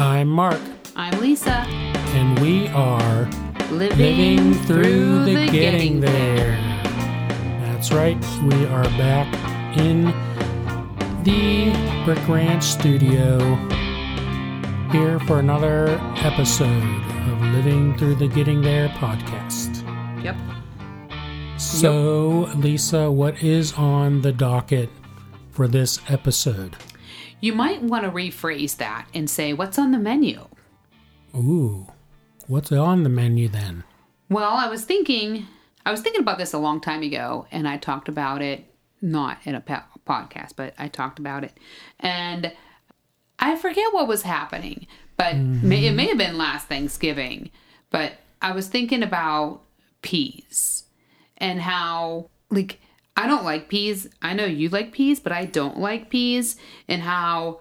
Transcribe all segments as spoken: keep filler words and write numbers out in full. I'm Mark. I'm Lisa. And we are Living, living through the, the getting, getting there. That's right. We are back in the Brick Ranch Studio here for another episode of Living Through the Getting There podcast. Yep. So, yep. Lisa, what is on the docket for this episode? You might want to rephrase that and say, what's on the menu? Ooh, what's on the menu then? Well, I was thinking, I was thinking about this a long time ago, and I talked about it, not in a po- podcast, but I talked about it. And I forget what was happening, but mm-hmm. may, it may have been last Thanksgiving, but I was thinking about peas and how, like, I don't like peas. I know you like peas, but I don't like peas. And how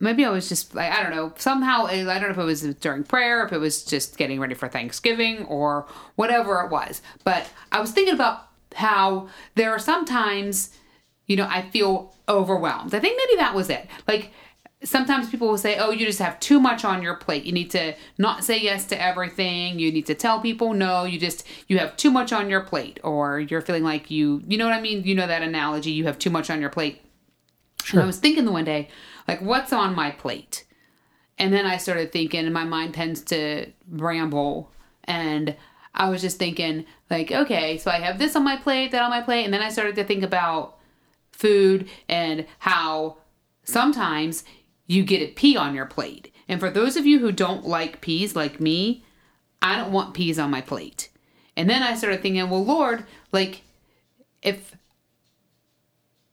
maybe I was just like, I don't know, somehow, I don't know if it was during prayer, if it was just getting ready for Thanksgiving or whatever it was. But I was thinking about how there are sometimes, you know, I feel overwhelmed. I think maybe that was it. Like sometimes people will say, oh, you just have too much on your plate. You need to not say yes to everything. You need to tell people no. You just, you have too much on your plate, or you're feeling like you, you know what I mean? You know that analogy, you have too much on your plate. Sure. And I was thinking the one day, like, what's on my plate? And then I started thinking, and my mind tends to ramble. And I was just thinking like, okay, so I have this on my plate, that on my plate. And then I started to think about food and how sometimes you get a pea on your plate. And for those of you who don't like peas, like me, I don't want peas on my plate. And then I started thinking, well, Lord, like if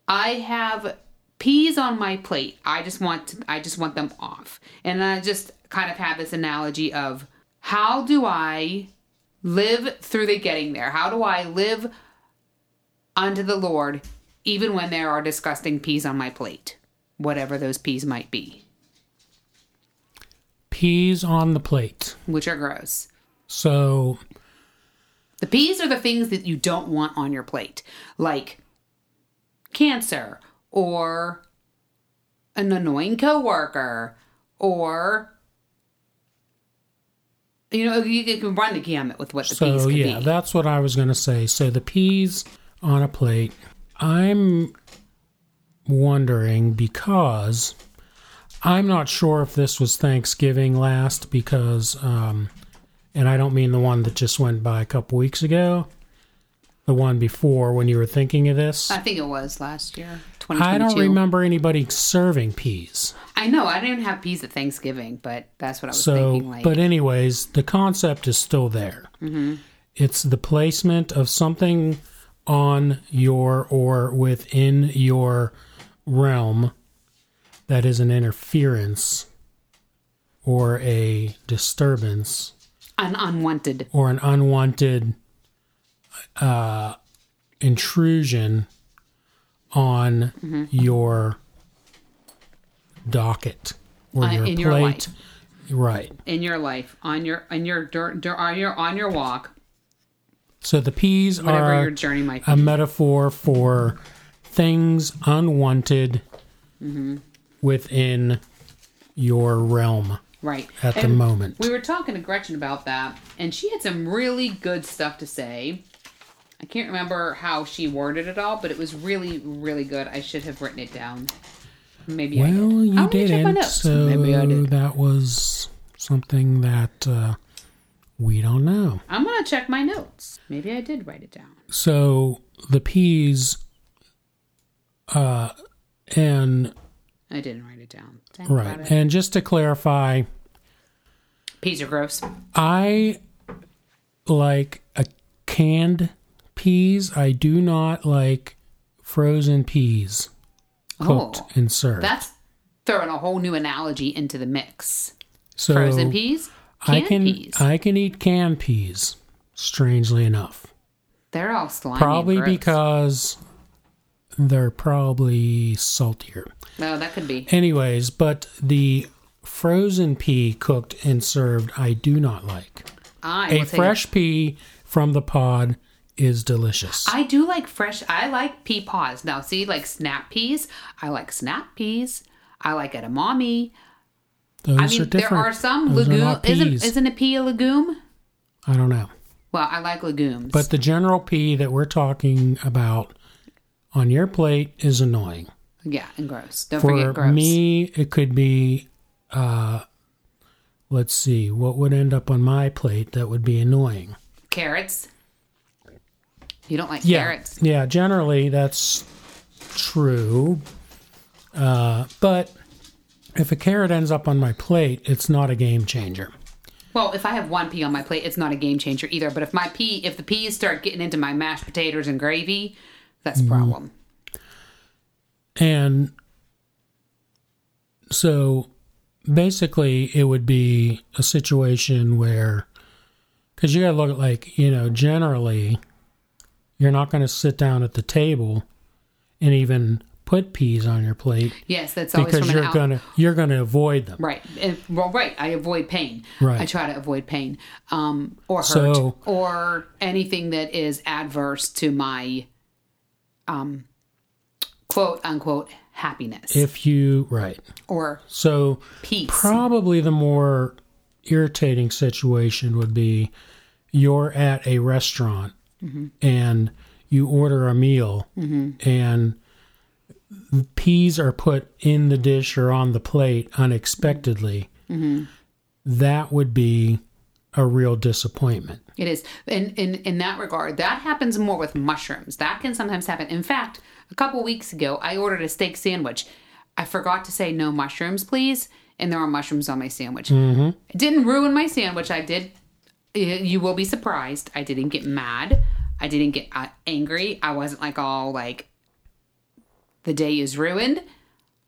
I have peas on my plate, I just want to, I just want them off. And I just kind of had this analogy of how do I live through the getting there? How do I live unto the Lord even when there are disgusting peas on my plate? Whatever those peas might be. Peas on the plate. Which are gross. So. The peas are the things that you don't want on your plate. Like cancer, or an annoying coworker, or, you know, you can run the gamut with what the so, peas could yeah, be. So, yeah, that's what I was going to say. So the peas on a plate. I'm wondering because I'm not sure if this was Thanksgiving last because, um, and I don't mean the one that just went by a couple weeks ago, the one before when you were thinking of this. I think it was last year, twenty twenty-two. I don't remember anybody serving peas. I know. I didn't have peas at Thanksgiving, but that's what I was so, thinking. Like. But anyways, the concept is still there. Mm-hmm. It's the placement of something on your or within your realm that is an interference or a disturbance, an unwanted or an unwanted uh intrusion on mm-hmm. your docket or uh, your in plate your life. Right in your life on your on your on your on your walk. So the peas Whatever are your journey might be. A metaphor for things unwanted mm-hmm. within your realm right at and the moment. We were talking to Gretchen about that, and she had some really good stuff to say. I can't remember how she worded it all, but it was really, really good. I should have written it down. Maybe well, I did. Well, you didn't, so Maybe I did. That was something that uh, we don't know. I'm going to check my notes. Maybe I did write it down. So the peas... Uh, and I didn't write it down. Dang right. It. And just to clarify, peas are gross. I like a canned peas. I do not like frozen peas cooked oh, and served. That's throwing a whole new analogy into the mix. So frozen peas, canned I can, peas. I can eat canned peas, strangely enough. They're all slimy. Probably and gross. Because they're probably saltier. No, that could be. Anyways, but the frozen pea cooked and served, I do not like. I A fresh pea from the pod is delicious. I do like fresh. I like pea pods. Now, see, like snap peas. I like snap peas. I like edamame. Those I mean, are different. There are some legumes. Isn't, isn't a pea a legume? I don't know. Well, I like legumes. But the general pea that we're talking about on your plate is annoying. Yeah, and gross. Don't For forget gross. For me, it could be, uh, let's see, what would end up on my plate that would be annoying? Carrots. You don't like yeah, carrots. Yeah, generally that's true. Uh, but if a carrot ends up on my plate, it's not a game changer. Well, if I have one pea on my plate, it's not a game changer either. But if my pea, if the peas start getting into my mashed potatoes and gravy, that's a problem. And so basically it would be a situation where, because you got to look at, like, you know, generally you're not going to sit down at the table and even put peas on your plate. Yes, that's always because from you're out- gonna you're gonna avoid them. Right. And, well, right. I avoid pain. Right. I try to avoid pain, um, or hurt, so, or anything that is adverse to my, um, quote unquote happiness. If you right or so peace. Probably the more irritating situation would be you're at a restaurant mm-hmm. and you order a meal mm-hmm. and peas are put in the dish or on the plate unexpectedly, mm-hmm. that would be a real disappointment. It is. In, in, in that regard, that happens more with mushrooms. That can sometimes happen. In fact, a couple weeks ago, I ordered a steak sandwich. I forgot to say no mushrooms, please, and there are mushrooms on my sandwich. Mm-hmm. It didn't ruin my sandwich. I did. You will be surprised. I didn't get mad. I didn't get uh, angry. I wasn't like all like... The day is ruined.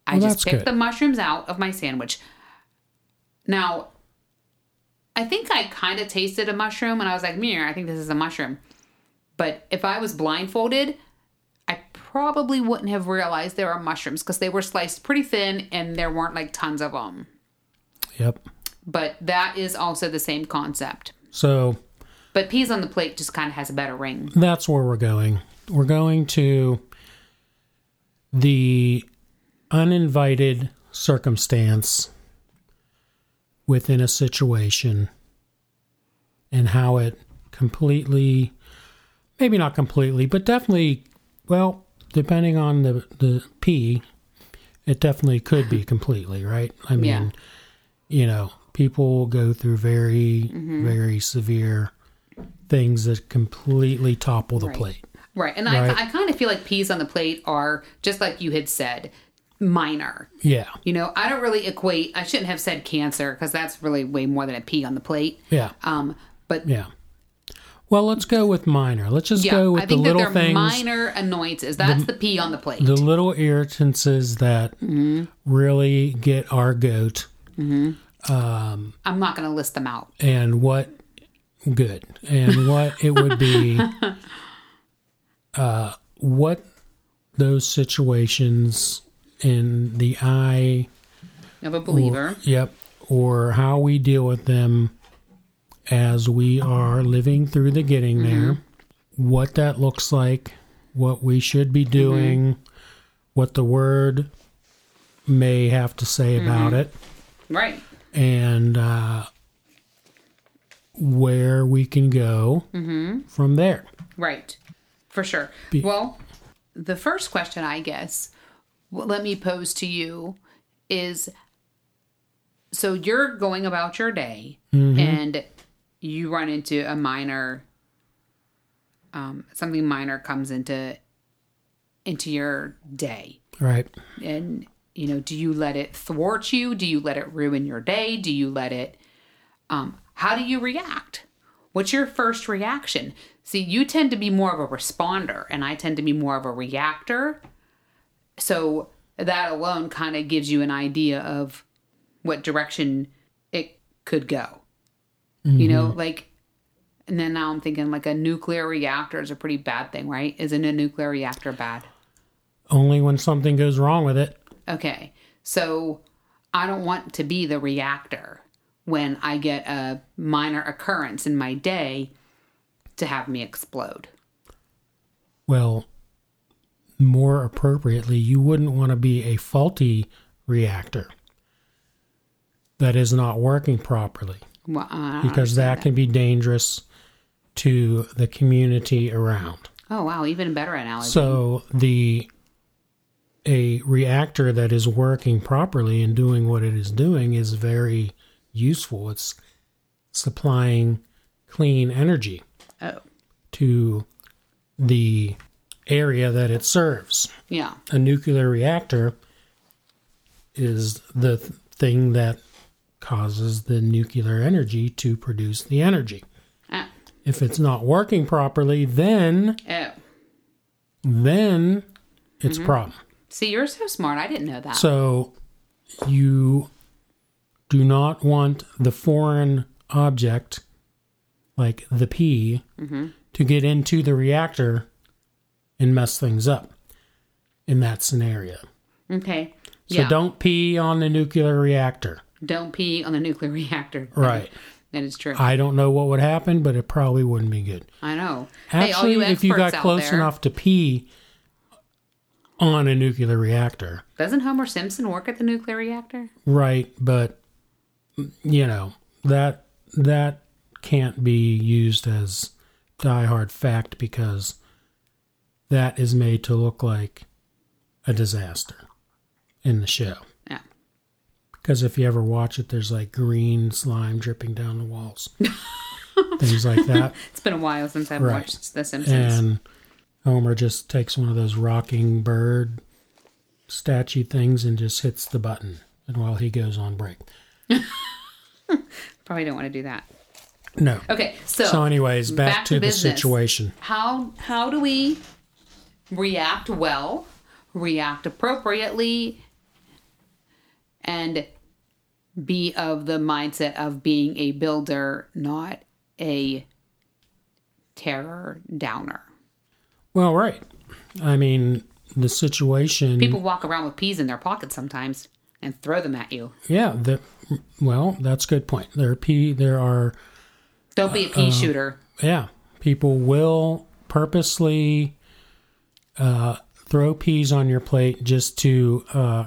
I well, just picked good. the mushrooms out of my sandwich. Now, I think I kind of tasted a mushroom and I was like, "Mirror, I think this is a mushroom." But if I was blindfolded, I probably wouldn't have realized there are mushrooms because they were sliced pretty thin and there weren't like tons of them. Yep. But that is also the same concept. So. But peas on the plate just kind of has a better ring. That's where we're going. We're going to... the uninvited circumstance within a situation and how it completely, maybe not completely, but definitely, well, depending on the, the pea, it definitely could be completely, right? I mean, yeah. you know, people go through very, mm-hmm. very severe things that completely topple the right. plate. Right, and right. I, I kind of feel like peas on the plate are, just like you had said, minor. Yeah. You know, I don't really equate, I shouldn't have said cancer, because that's really way more than a pea on the plate. Yeah. Um. But. Yeah. Well, let's go with minor. Let's just yeah, go with the little things. I think that they're minor annoyances. That's the, the pea on the plate. The little irritances that mm-hmm. really get our goat. Mm-hmm. Um, I'm not going to list them out. And what, good. And what it would be... Uh, what those situations in the eye of a believer, or, yep, or how we deal with them as we are living through the getting there, mm-hmm. what that looks like, what we should be doing, mm-hmm. what the word may have to say mm-hmm. about it, right, and uh, where we can go mm-hmm. from there, right. For sure. Well, the first question, I guess, let me pose to you is, so you're going about your day mm-hmm. and you run into a minor, um, something minor comes into, into your day. Right. And, you know, do you let it thwart you? Do you let it ruin your day? Do you let it, um, how do you react? What's your first reaction? See, you tend to be more of a responder, and I tend to be more of a reactor. So that alone kind of gives you an idea of what direction it could go. Mm-hmm. You know, like, and then now I'm thinking like a nuclear reactor is a pretty bad thing, right? Isn't a nuclear reactor bad? Only when something goes wrong with it. Okay. So I don't want to be the reactor. When I get a minor occurrence in my day to have me explode. Well, more appropriately, you wouldn't want to be a faulty reactor. that is not working properly. Well, I don't because that, that can be dangerous to the community around. Oh, wow. Even better analogy. So the a reactor that is working properly and doing what it is doing is very useful. It's supplying clean energy oh. to the area that it serves. Yeah. A nuclear reactor is the thing that causes the nuclear energy to produce the energy. Oh. If it's not working properly, then, oh. then it's mm-hmm. a problem. See, you're so smart. I didn't know that. So you do not want the foreign object, like the pea, mm-hmm. to get into the reactor and mess things up in that scenario. Okay. So yeah. don't pee on the nuclear reactor. Don't pee on the nuclear reactor. Right. That is true. I don't know what would happen, but it probably wouldn't be good. I know. Actually, hey, you if you got close there. enough to pee on a nuclear reactor. Doesn't Homer Simpson work at the nuclear reactor? Right, but, you know, that that can't be used as diehard fact because that is made to look like a disaster in the show. Yeah. Because if you ever watch it, there's like green slime dripping down the walls. Things like that. It's been a while since I've right. watched The Simpsons. And Homer just takes one of those rocking bird statue things and just hits the button. And while he goes on break. Probably don't want to do that. No. Okay, so... So anyways, back, back to, to the situation. How how do we react well, react appropriately, and be of the mindset of being a builder, not a terror downer? Well, right. I mean, the situation... People walk around with peas in their pockets sometimes and throw them at you. Yeah. The, well, that's a good point. There are pea, there are... Don't be a pea uh, shooter. Yeah. People will purposely uh, throw peas on your plate just to uh,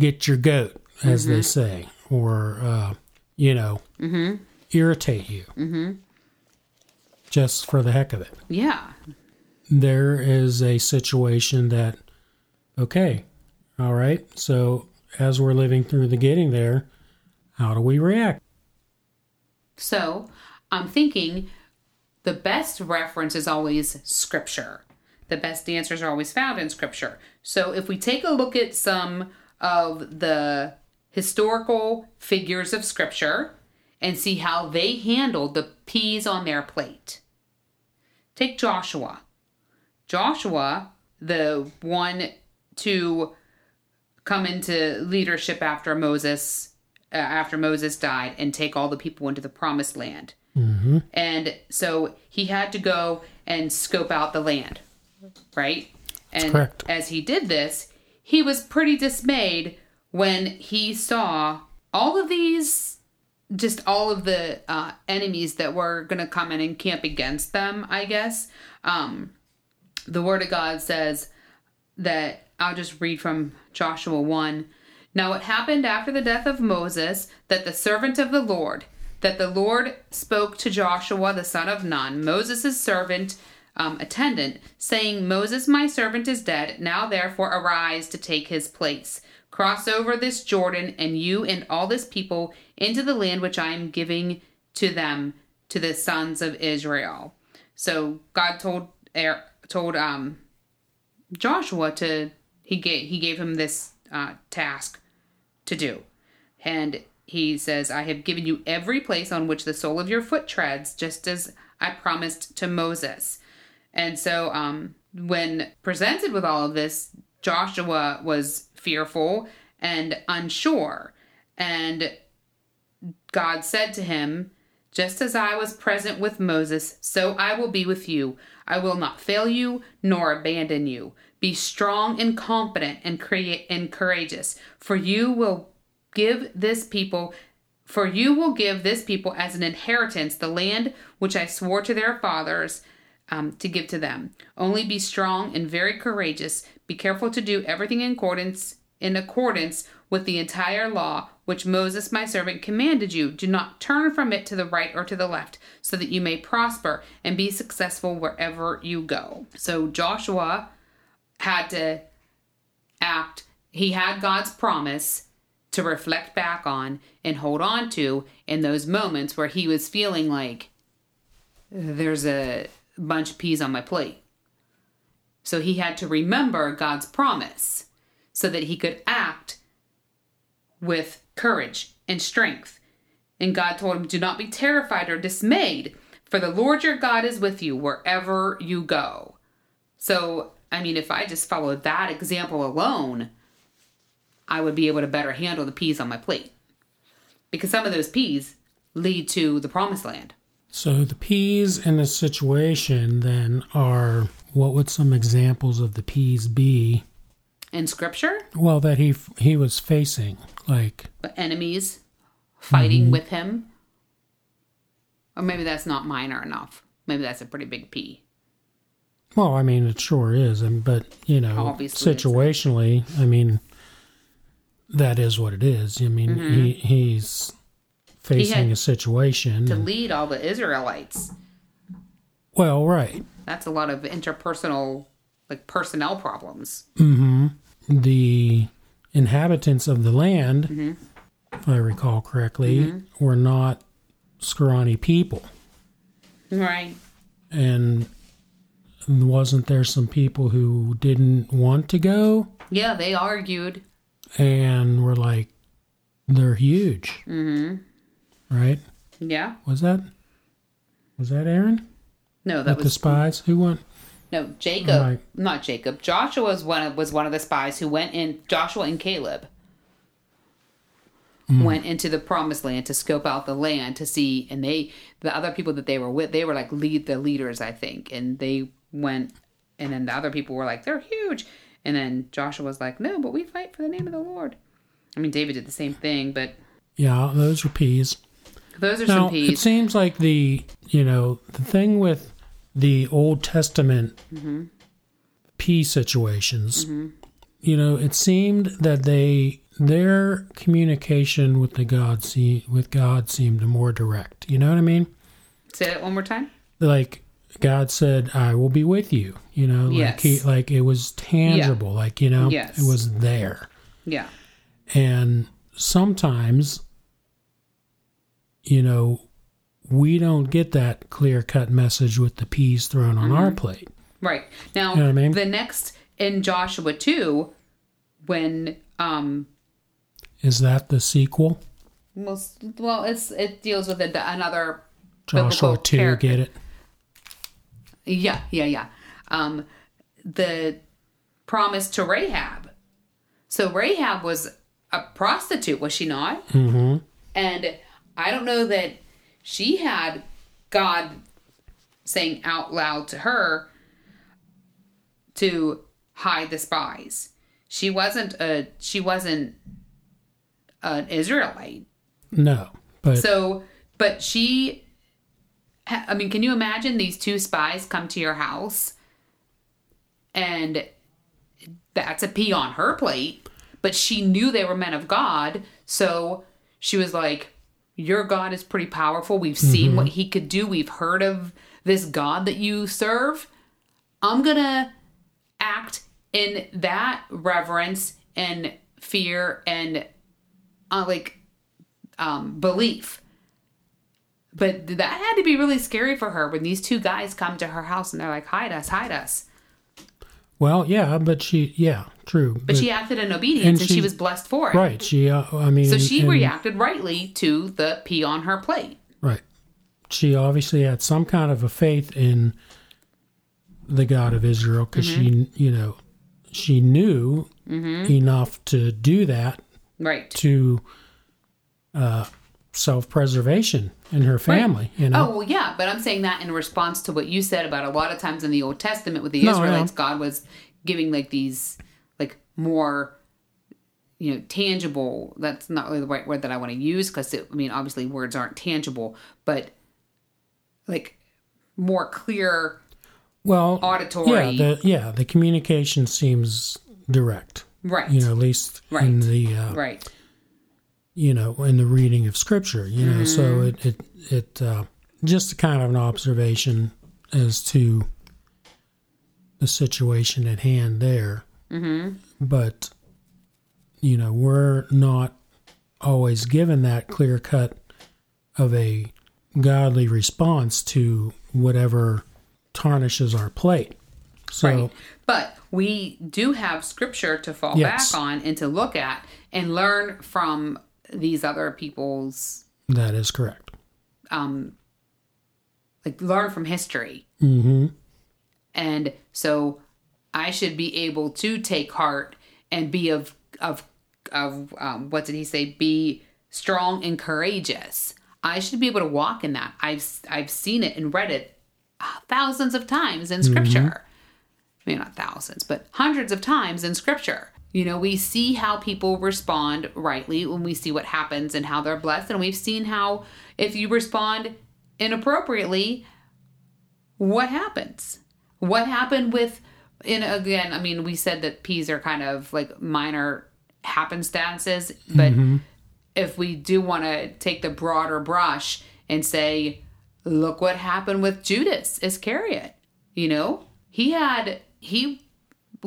get your goat, as mm-hmm. they say, or, uh, you know, mm-hmm. irritate you mm-hmm. just for the heck of it. Yeah. There is a situation that, okay, all right, so as we're living through the getting there, how do we react? So I'm thinking the best reference is always Scripture. The best answers are always found in Scripture. So if we take a look at some of the historical figures of Scripture and see how they handled the peas on their plate. Take Joshua. Joshua, the one to come into leadership after Moses, uh, after Moses died and take all the people into the promised land. Mm-hmm. And so he had to go and scope out the land, right? And correct. As he did this, he was pretty dismayed when he saw all of these, just all of the uh, enemies that were going to come in and camp against them, I guess. Um, The Word of God says that, I'll just read from Joshua one. Now it happened after the death of Moses that the servant of the Lord, that the Lord spoke to Joshua the son of Nun, Moses' servant, um, attendant, saying, Moses my servant is dead, now therefore arise to take his place. Cross over this Jordan, and you and all this people, into the land which I am giving to them, to the sons of Israel. So God told Er- told um, Joshua to, he gave, he gave him this uh, task to do. And he says, I have given you every place on which the sole of your foot treads, just as I promised to Moses. And so um, when presented with all of this, Joshua was fearful and unsure. And God said to him, just as I was present with Moses, so I will be with you. I will not fail you nor abandon you. Be strong and confident and create and courageous, for you will give this people, for you will give this people as an inheritance the land which I swore to their fathers um, to give to them. Only be strong and very courageous. Be careful to do everything in accordance in accordance with the entire law, which Moses my servant commanded you. Do not turn from it to the right or to the left, so that you may prosper and be successful wherever you go. So Joshua had to act. He had God's promise to reflect back on and hold on to in those moments where he was feeling like there's a bunch of peas on my plate. So he had to remember God's promise so that he could act with courage and strength. And God told him, do not be terrified or dismayed, for the Lord your God is with you wherever you go. So, I mean, if I just followed that example alone, I would be able to better handle the peas on my plate, because some of those peas lead to the promised land. So the peas in this situation then are, what would some examples of the peas be? In scripture? Well, that he he was facing, like... enemies fighting mm-hmm. with him. Or maybe that's not minor enough. Maybe that's a pretty big pea. Well, I mean, it sure is. But, you know, obviously situationally, I mean, that is what it is. I mean, mm-hmm. he he's... facing he a situation. To lead all the Israelites. Well, right. That's a lot of interpersonal, like personnel problems. Mm-hmm. The inhabitants of the land, mm-hmm. if I recall correctly, mm-hmm. were not scrawny people. Right. And wasn't there some people who didn't want to go? Yeah, they argued. And were like, they're huge. Mm-hmm. Right? Yeah. Was that was that Aaron? No, that With was the spies who went. No, Jacob, right. not Jacob. Joshua was one of was one of the spies who went in. Joshua and Caleb mm. went into the promised land to scope out the land to see, and they the other people that they were with, they were like lead the leaders, I think, and they went, and then the other people were like, they're huge, and then Joshua was like, no, but we fight for the name of the Lord. I mean, David did the same thing, but yeah, those were peas. Those are now, some peas. It seems like the, you know, the thing with the Old Testament mm-hmm. pea situations, mm-hmm. you know, it seemed that they their communication with the God see, with God seemed more direct. You know what I mean? Say that one more time. Like God said, "I will be with you." You know, like yes. he, like it was tangible. Yeah. Like you know, yes. it was there. Yeah. And sometimes, you know, we don't get that clear-cut message with the peas thrown on mm-hmm. our plate. Right. Now, you know what I mean? The next, in Joshua two, when... um, is that the sequel? Most, well, it's it deals with a, another... Joshua two, character. Get it? Yeah, yeah, yeah. Um, the promise to Rahab. So Rahab was a prostitute, was she not? Mm-hmm. And... I don't know that she had God saying out loud to her to hide the spies. She wasn't a she wasn't an Israelite. No, but so but she. I mean, can you imagine these two spies come to your house, and that's a pea on her plate. But she knew they were men of God, so she was like, your God is pretty powerful. We've seen mm-hmm. what he could do. We've heard of this God that you serve. I'm going to act in that reverence and fear and uh, like um, belief. But that had to be really scary for her when these two guys come to her house and they're like, hide us, hide us. Well, yeah, but she, yeah, true. But, but she acted in obedience, and, and she, she was blessed for it. Right, she, uh, I mean... So she and, reacted rightly to the pea on her plate. Right. She obviously had some kind of a faith in the God of Israel, because mm-hmm. she, you know, she knew mm-hmm. enough to do that. Right. To uh, self-preservation in her family, right. you know? Oh, well, yeah, but I'm saying that in response to what you said about a lot of times in the Old Testament with the no, Israelites, God was giving, like, these, like, more, you know, tangible, that's not really the right word that I want to use, because, I mean, obviously words aren't tangible, but, like, more clear, well, auditory. Yeah the, yeah, the communication seems direct. Right. You know, at least right. in the uh, right. You know, in the reading of Scripture. You know, mm. so it it it uh, just kind of an observation as to the situation at hand there. Mm-hmm. But you know, we're not always given that clear cut of a godly response to whatever tarnishes our plate. So, right. But we do have Scripture to fall yes. back on and to look at and learn from these other people's. That is correct. Um, like learn from history. Mm-hmm. And so I should be able to take heart and be of, of, of um, what did he say? Be strong and courageous. I should be able to walk in that. I've, I've seen it and read it thousands of times in Scripture. Mm-hmm. Maybe not thousands, but hundreds of times in Scripture. You know, we see how people respond rightly when we see what happens and how they're blessed. And we've seen how if you respond inappropriately, what happens? What happened with, and again, I mean, we said that peas are kind of like minor happenstances, but mm-hmm. if we do want to take the broader brush and say, look what happened with Judas Iscariot, you know, he had... He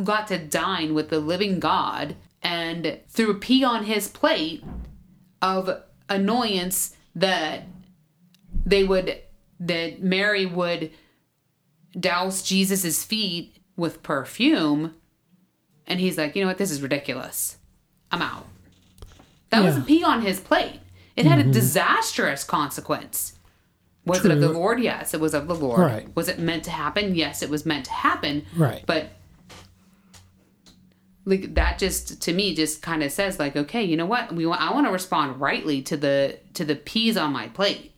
got to dine with the living God and threw a pea on his plate of annoyance that they would, that Mary would douse Jesus's feet with perfume. And he's like, you know what? This is ridiculous. I'm out. That yeah. was a pea on his plate. It mm-hmm. had a disastrous consequence. Was True. It of the Lord? Yes, it was of the Lord. Right. Was it meant to happen? Yes, it was meant to happen. Right. But like that, just to me, just kind of says like, okay, you know what? We want, I want to respond rightly to the to the peas on my plate.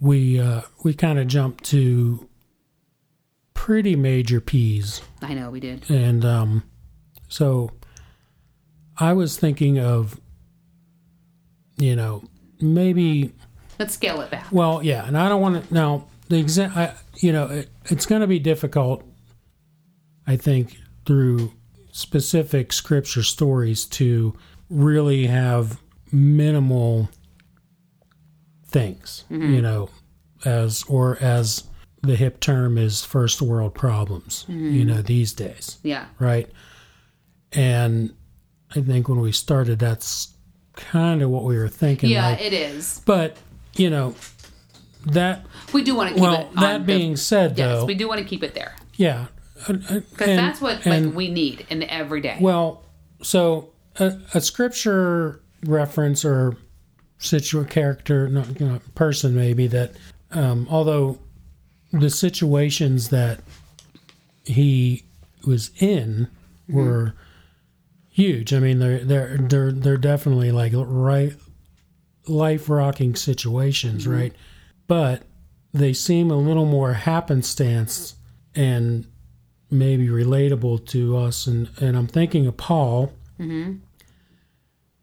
We uh, we kind of jumped to pretty major peas. I know we did, and um, so I was thinking of, you know, maybe. Let's scale it back. Well, yeah, and I don't want to now. The exa- I, you know, it, it's going to be difficult, I think, through specific Scripture stories to really have minimal things, mm-hmm. you know, as or as the hip term is first world problems, mm-hmm. you know, these days. Yeah. Right. And I think when we started, that's kind of what we were thinking. Yeah, like, it is. But. You know, that... We do want to keep well, it on... Well, that being the, said, yes, though... Yes, we do want to keep it there. Yeah. Because that's what and, like, we need in the everyday. Well, so a, a Scripture reference or situ- character, not you know, person maybe, that um, although the situations that he was in mm-hmm. were huge. I mean, they're, they're, they're, they're definitely like right... life-rocking situations, mm-hmm. right? But they seem a little more happenstance and maybe relatable to us. And, and I'm thinking of Paul, mm-hmm.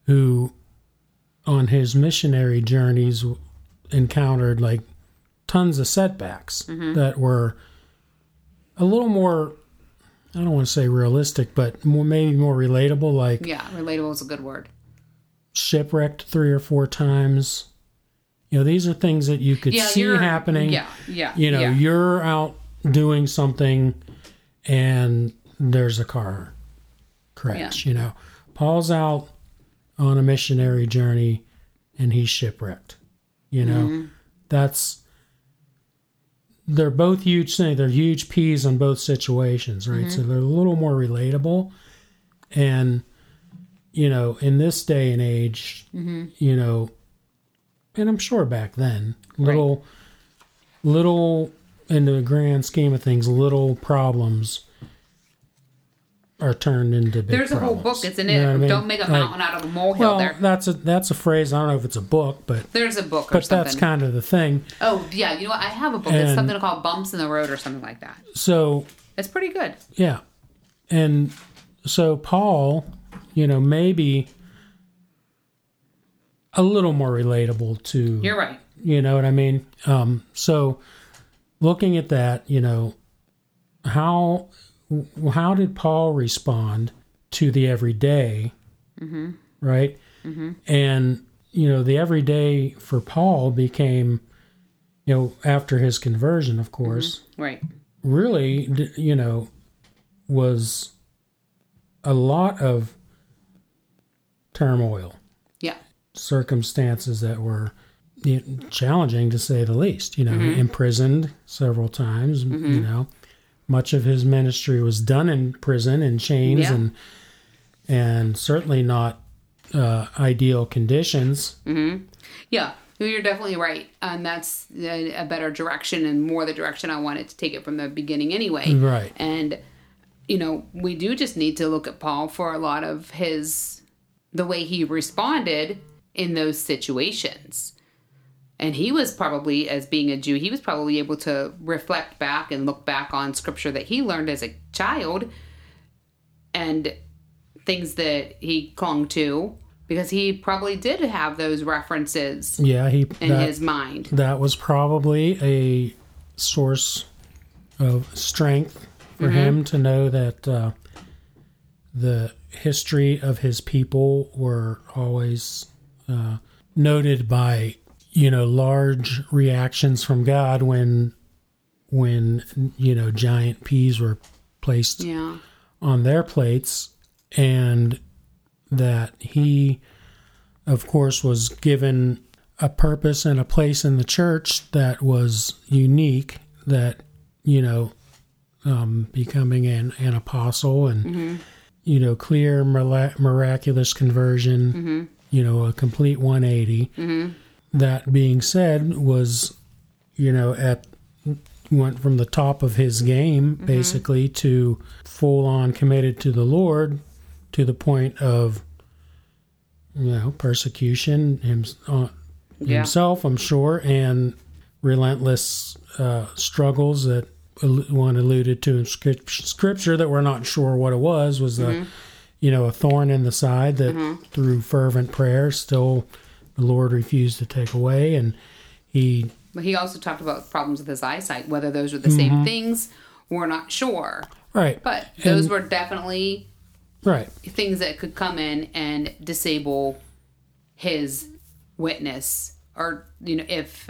who on his missionary journeys encountered like tons of setbacks mm-hmm. that were a little more, I don't want to say realistic, but more, maybe more relatable. Like yeah, relatable is a good word. Shipwrecked three or four times. You know, these are things that you could yeah, see happening. Yeah, yeah. You know, yeah. you're out doing something and there's a car crash. Yeah. You know, Paul's out on a missionary journey and he's shipwrecked. You know, mm-hmm. that's, they're both huge things. They're huge P's on both situations, right? Mm-hmm. So they're a little more relatable. And, you know, in this day and age, mm-hmm. you know, and I'm sure back then, little, right. little, in the grand scheme of things, little problems are turned into big There's a problems. Whole book, it's in it. You know I mean? Don't make a mountain like, out of a molehill well, there. That's a, that's a phrase. I don't know if it's a book, but... There's a book or but something. But that's kind of the thing. Oh, yeah. You know what? I have a book. And it's something called Bumps in the Road or something like that. So... It's pretty good. Yeah. And so Paul... You know, maybe a little more relatable to... You're right. You know what I mean? Um, so, looking at that, you know, how how did Paul respond to the everyday, mm-hmm. right? Mm-hmm. And, you know, the everyday for Paul became, you know, after his conversion, of course, mm-hmm. right? Really, you know, was a lot of turmoil. Yeah. Circumstances that were you know, challenging, to say the least, you know, mm-hmm. imprisoned several times, mm-hmm. you know. Much of his ministry was done in prison and chains yeah. and and certainly not uh, ideal conditions. Mm-hmm. Yeah, you're definitely right. And that's a better direction and more the direction I wanted to take it from the beginning anyway. Right. And, you know, we do just need to look at Paul for a lot of his, the way he responded in those situations. And he was probably, as being a Jew, he was probably able to reflect back and look back on scripture that he learned as a child and things that he clung to, because he probably did have those references yeah, he, in that, his mind. That was probably a source of strength for mm-hmm. him to know that uh, the history of his people were always uh, noted by... you know, large reactions from God when, when you know, giant peas were placed yeah. on their plates, and that he, of course, was given a purpose and a place in the church that was unique, that, you know, um, becoming an, an apostle and, mm-hmm. you know, clear miraculous conversion, mm-hmm. you know, a complete one eighty. Mm-hmm. That being said, was, you know, at went from the top of his game, mm-hmm. basically, to full-on committed to the Lord, to the point of, you know, persecution him, uh, yeah. himself, I'm sure, and relentless uh, struggles that one alluded to in Scripture that we're not sure what it was, was, mm-hmm. a, you know, a thorn in the side that, mm-hmm. through fervent prayer, still... the Lord refused to take away, and he... But he also talked about problems with his eyesight, whether those were the mm-hmm. same things, we're not sure. Right. But those and, were definitely right things that could come in and disable his witness, or, you know, if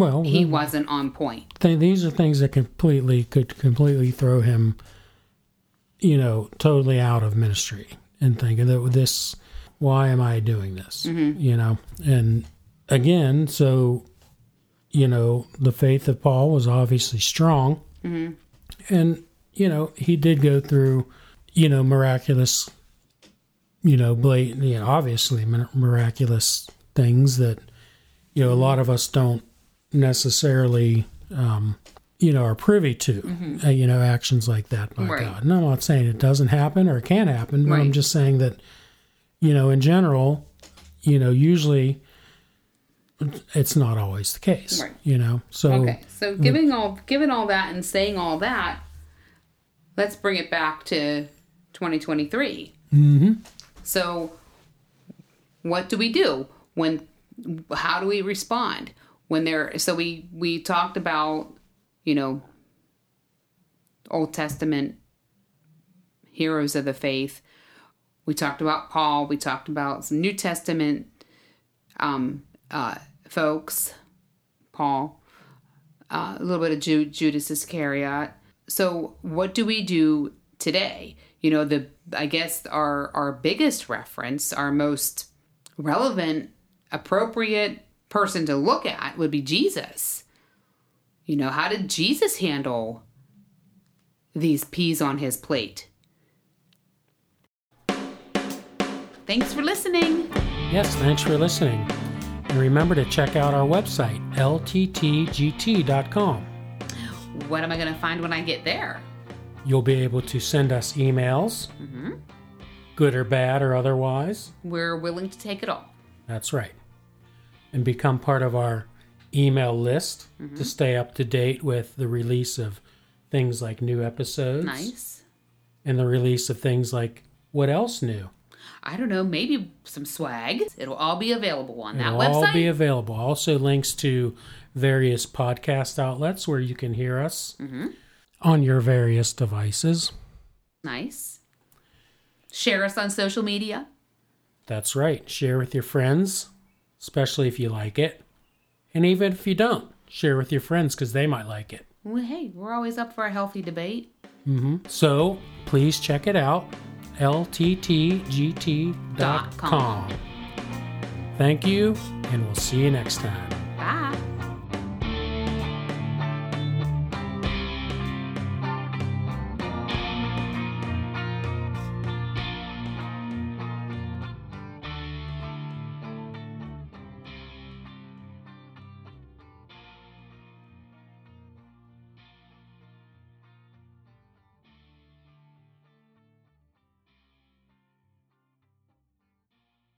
well he the, wasn't on point. Th- these are things that completely could completely throw him, you know, totally out of ministry, and thinking that this... why am I doing this? Mm-hmm. You know, and again, so, you know, the faith of Paul was obviously strong. Mm-hmm. And, you know, he did go through, you know, miraculous, you know, blatant, you know, obviously miraculous things that, you know, a lot of us don't necessarily, um, you know, are privy to, mm-hmm. uh, you know, actions like that by right. God. And I'm not saying it doesn't happen or it can't happen, but right. I'm just saying that, you know, in general, you know, usually it's not always the case, right. you know, so. Okay. So giving all, given all that and saying all that, let's bring it back to twenty twenty-three. Mm-hmm. So what do we do when, how do we respond when there, so we, we talked about, you know, Old Testament heroes of the faith. We talked about Paul. We talked about some New Testament um, uh, folks, Paul, uh, a little bit of Ju- Judas Iscariot. So what do we do today? You know, the I guess our, our biggest reference, our most relevant, appropriate person to look at would be Jesus. You know, how did Jesus handle these peas on his plate? Thanks for listening. Yes, thanks for listening. And remember to check out our website, L T T G T dot com. What am I going to find when I get there? You'll be able to send us emails, mm-hmm. good or bad or otherwise. We're willing to take it all. That's right. And become part of our email list mm-hmm. to stay up to date with the release of things like new episodes. Nice. And the release of things like what else new? I don't know, maybe some swag. It'll all be available on that It'll website. It'll all be available. Also links to various podcast outlets where you can hear us mm-hmm. on your various devices. Nice. Share us on social media. That's right. Share with your friends, especially if you like it. And even if you don't, share with your friends because they might like it. Well, hey, we're always up for a healthy debate. Mm-hmm. So please check it out, L T T G T dot com. Thank you, and we'll see you next time.